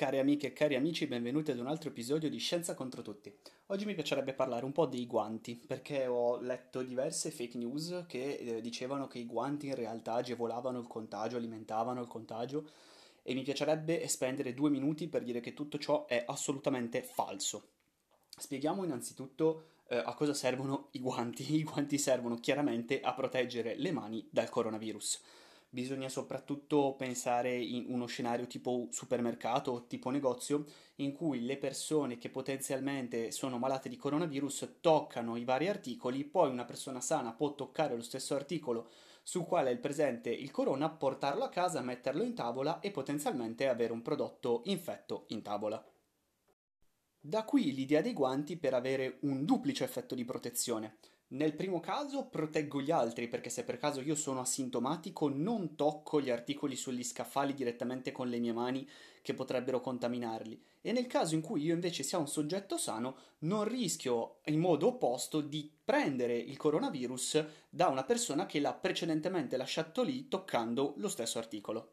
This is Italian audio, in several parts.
Care amiche e cari amici, benvenuti ad un altro episodio di Scienza Contro Tutti. Oggi mi piacerebbe parlare un po' dei guanti, perché ho letto diverse fake news che dicevano che i guanti in realtà agevolavano il contagio, alimentavano il contagio, e mi piacerebbe spendere 2 minuti per dire che tutto ciò è assolutamente falso. Spieghiamo innanzitutto a cosa servono i guanti. I guanti servono chiaramente a proteggere le mani dal coronavirus. Bisogna soprattutto pensare in uno scenario tipo supermercato o tipo negozio in cui le persone che potenzialmente sono malate di coronavirus toccano i vari articoli, poi una persona sana può toccare lo stesso articolo sul quale è presente il corona, portarlo a casa, metterlo in tavola e potenzialmente avere un prodotto infetto in tavola. Da qui l'idea dei guanti per avere un duplice effetto di protezione. Nel primo caso proteggo gli altri, perché se per caso io sono asintomatico non tocco gli articoli sugli scaffali direttamente con le mie mani che potrebbero contaminarli, e nel caso in cui io invece sia un soggetto sano non rischio in modo opposto di prendere il coronavirus da una persona che l'ha precedentemente lasciato lì toccando lo stesso articolo.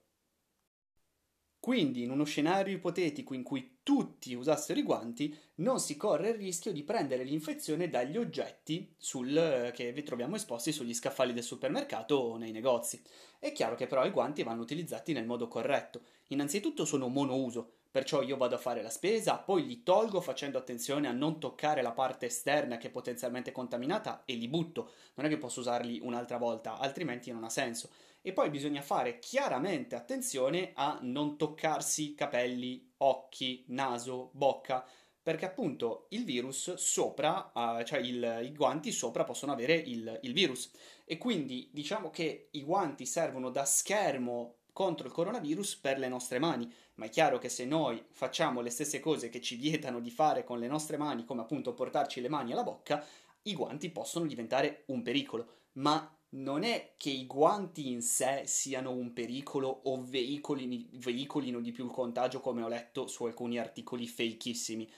Quindi in uno scenario ipotetico in cui tutti usassero i guanti non si corre il rischio di prendere l'infezione dagli oggetti che troviamo esposti sugli scaffali del supermercato o nei negozi. È chiaro che però i guanti vanno utilizzati nel modo corretto. Innanzitutto sono monouso, perciò io vado a fare la spesa, poi li tolgo facendo attenzione a non toccare la parte esterna che è potenzialmente contaminata e li butto. Non è che posso usarli un'altra volta, altrimenti non ha senso. E poi bisogna fare chiaramente attenzione a non toccarsi capelli, occhi, naso, bocca, perché appunto il virus sopra, cioè i guanti sopra possono avere il virus. E quindi diciamo che i guanti servono da schermo contro il coronavirus per le nostre mani, ma è chiaro che se noi facciamo le stesse cose che ci vietano di fare con le nostre mani, come appunto portarci le mani alla bocca, i guanti possono diventare un pericolo, ma non è che i guanti in sé siano un pericolo o veicolino di più il contagio, come ho letto su alcuni articoli fakeissimi.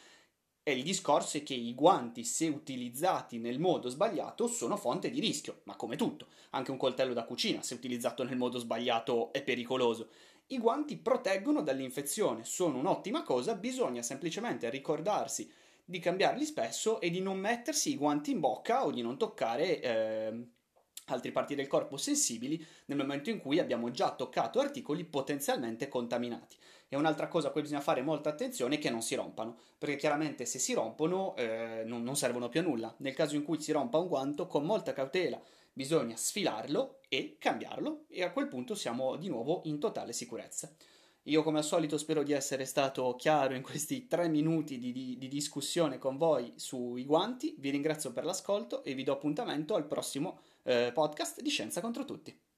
E il discorso è che i guanti, se utilizzati nel modo sbagliato, sono fonte di rischio, ma come tutto. Anche un coltello da cucina, se utilizzato nel modo sbagliato, è pericoloso. I guanti proteggono dall'infezione, sono un'ottima cosa, bisogna semplicemente ricordarsi di cambiarli spesso e di non mettersi i guanti in bocca o di non toccare altre parti del corpo sensibili nel momento in cui abbiamo già toccato articoli potenzialmente contaminati. E un'altra cosa a cui bisogna fare molta attenzione è che non si rompano, perché chiaramente se si rompono non servono più a nulla. Nel caso in cui si rompa un guanto, con molta cautela bisogna sfilarlo e cambiarlo, e a quel punto siamo di nuovo in totale sicurezza. Io come al solito spero di essere stato chiaro in questi 3 minuti di discussione con voi sui guanti. Vi ringrazio per l'ascolto e vi do appuntamento al prossimo podcast di Scienza Contro Tutti.